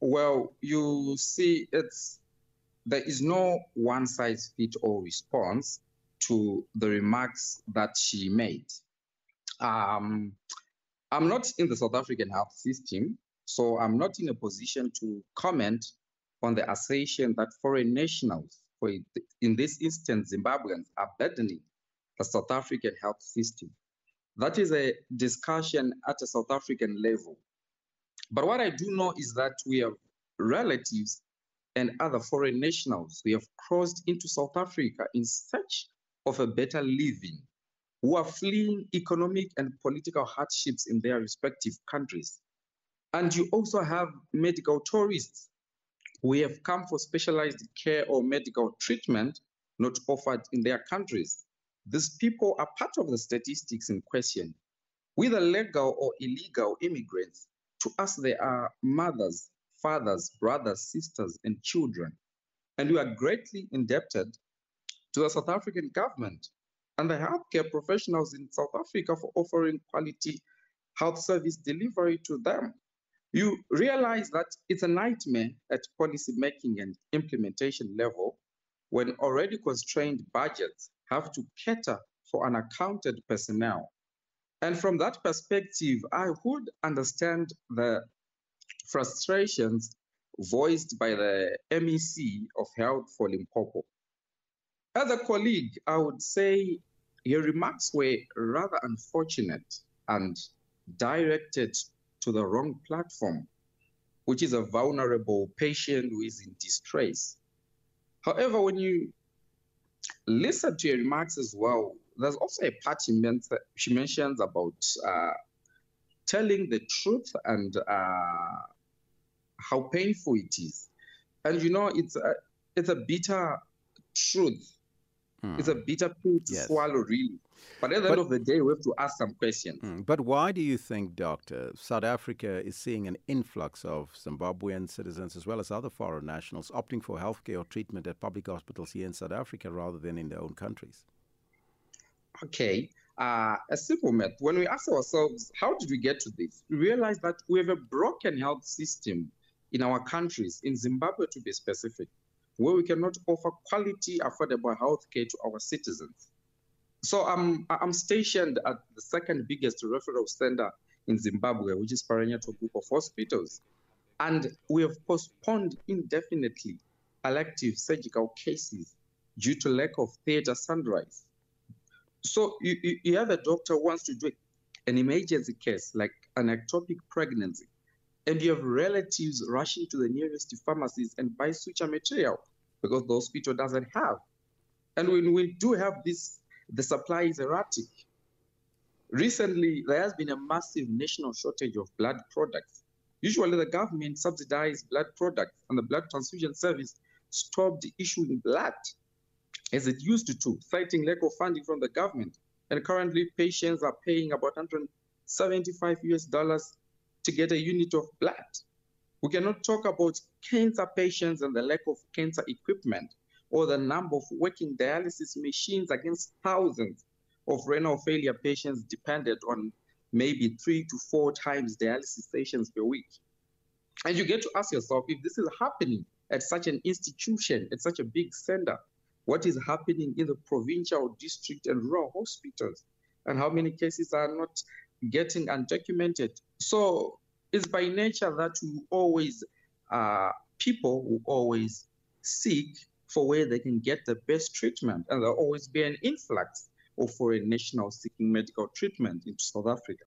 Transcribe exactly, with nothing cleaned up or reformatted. Well, you see, it's there is no one-size-fits-all response to the remarks that she made. Um, I'm not in the South African health system, so I'm not in a position to comment on the assertion that foreign nationals, for in this instance Zimbabweans, are burdening the South African health system. That is a discussion at a South African level. But what I do know is that we have relatives and other foreign nationals who have crossed into South Africa in search of a better living, who are fleeing economic and political hardships in their respective countries. And you also have medical tourists who have come for specialized care or medical treatment not offered in their countries. These people are part of the statistics in question. Whether legal or illegal immigrants, to us they are mothers, fathers, brothers, sisters, and children. And we are greatly indebted to the South African government and the healthcare professionals in South Africa for offering quality health service delivery to them. You realize that it's a nightmare at policy making and implementation level when already constrained budgets have to cater for unaccounted personnel. And from that perspective, I would understand the frustrations voiced by the M E C of Health for Limpopo. As a colleague, I would say your remarks were rather unfortunate and directed to the wrong platform, which is a vulnerable patient who is in distress. However, when you listen to your remarks as well, there's also a part she, men she mentions about uh, telling the truth and uh, how painful it is. And you know, it's a, it's a bitter truth. Mm. It's a bitter pill to yes. swallow, really. But at the but, end of the day, we have to ask some questions. Mm, but why do you think, Doctor, South Africa is seeing an influx of Zimbabwean citizens as well as other foreign nationals opting for healthcare or treatment at public hospitals here in South Africa rather than in their own countries? Okay. Uh, a simple math. When we ask ourselves, how did we get to this? We realize that we have a broken health system in our countries, in Zimbabwe to be specific, where we cannot offer quality, affordable healthcare to our citizens. So I'm, I'm stationed at the second biggest referral center in Zimbabwe, which is Parinyat Group of Hospitals. And we have postponed indefinitely elective surgical cases due to lack of theater sunrise. So you, you, you have a doctor who wants to do an emergency case, like an ectopic pregnancy, and you have relatives rushing to the nearest pharmacies and buy suture material because the hospital doesn't have. And when we do have this, the supply is erratic. Recently, there has been a massive national shortage of blood products. Usually the government subsidizes blood products and the blood transfusion service stopped issuing blood as it used to, citing lack of funding from the government. And currently patients are paying about one hundred seventy-five U S dollars to get a unit of blood. We cannot talk about cancer patients and the lack of cancer equipment or the number of working dialysis machines against thousands of renal failure patients dependent on maybe three to four times dialysis sessions per week. And you get to ask yourself, if this is happening at such an institution, at such a big center, what is happening in the provincial, district, and rural hospitals? And how many cases are not getting undocumented? So it's by nature that we always, uh, people who always seek for where they can get the best treatment, and there'll always be an influx of foreign nationals seeking medical treatment into South Africa.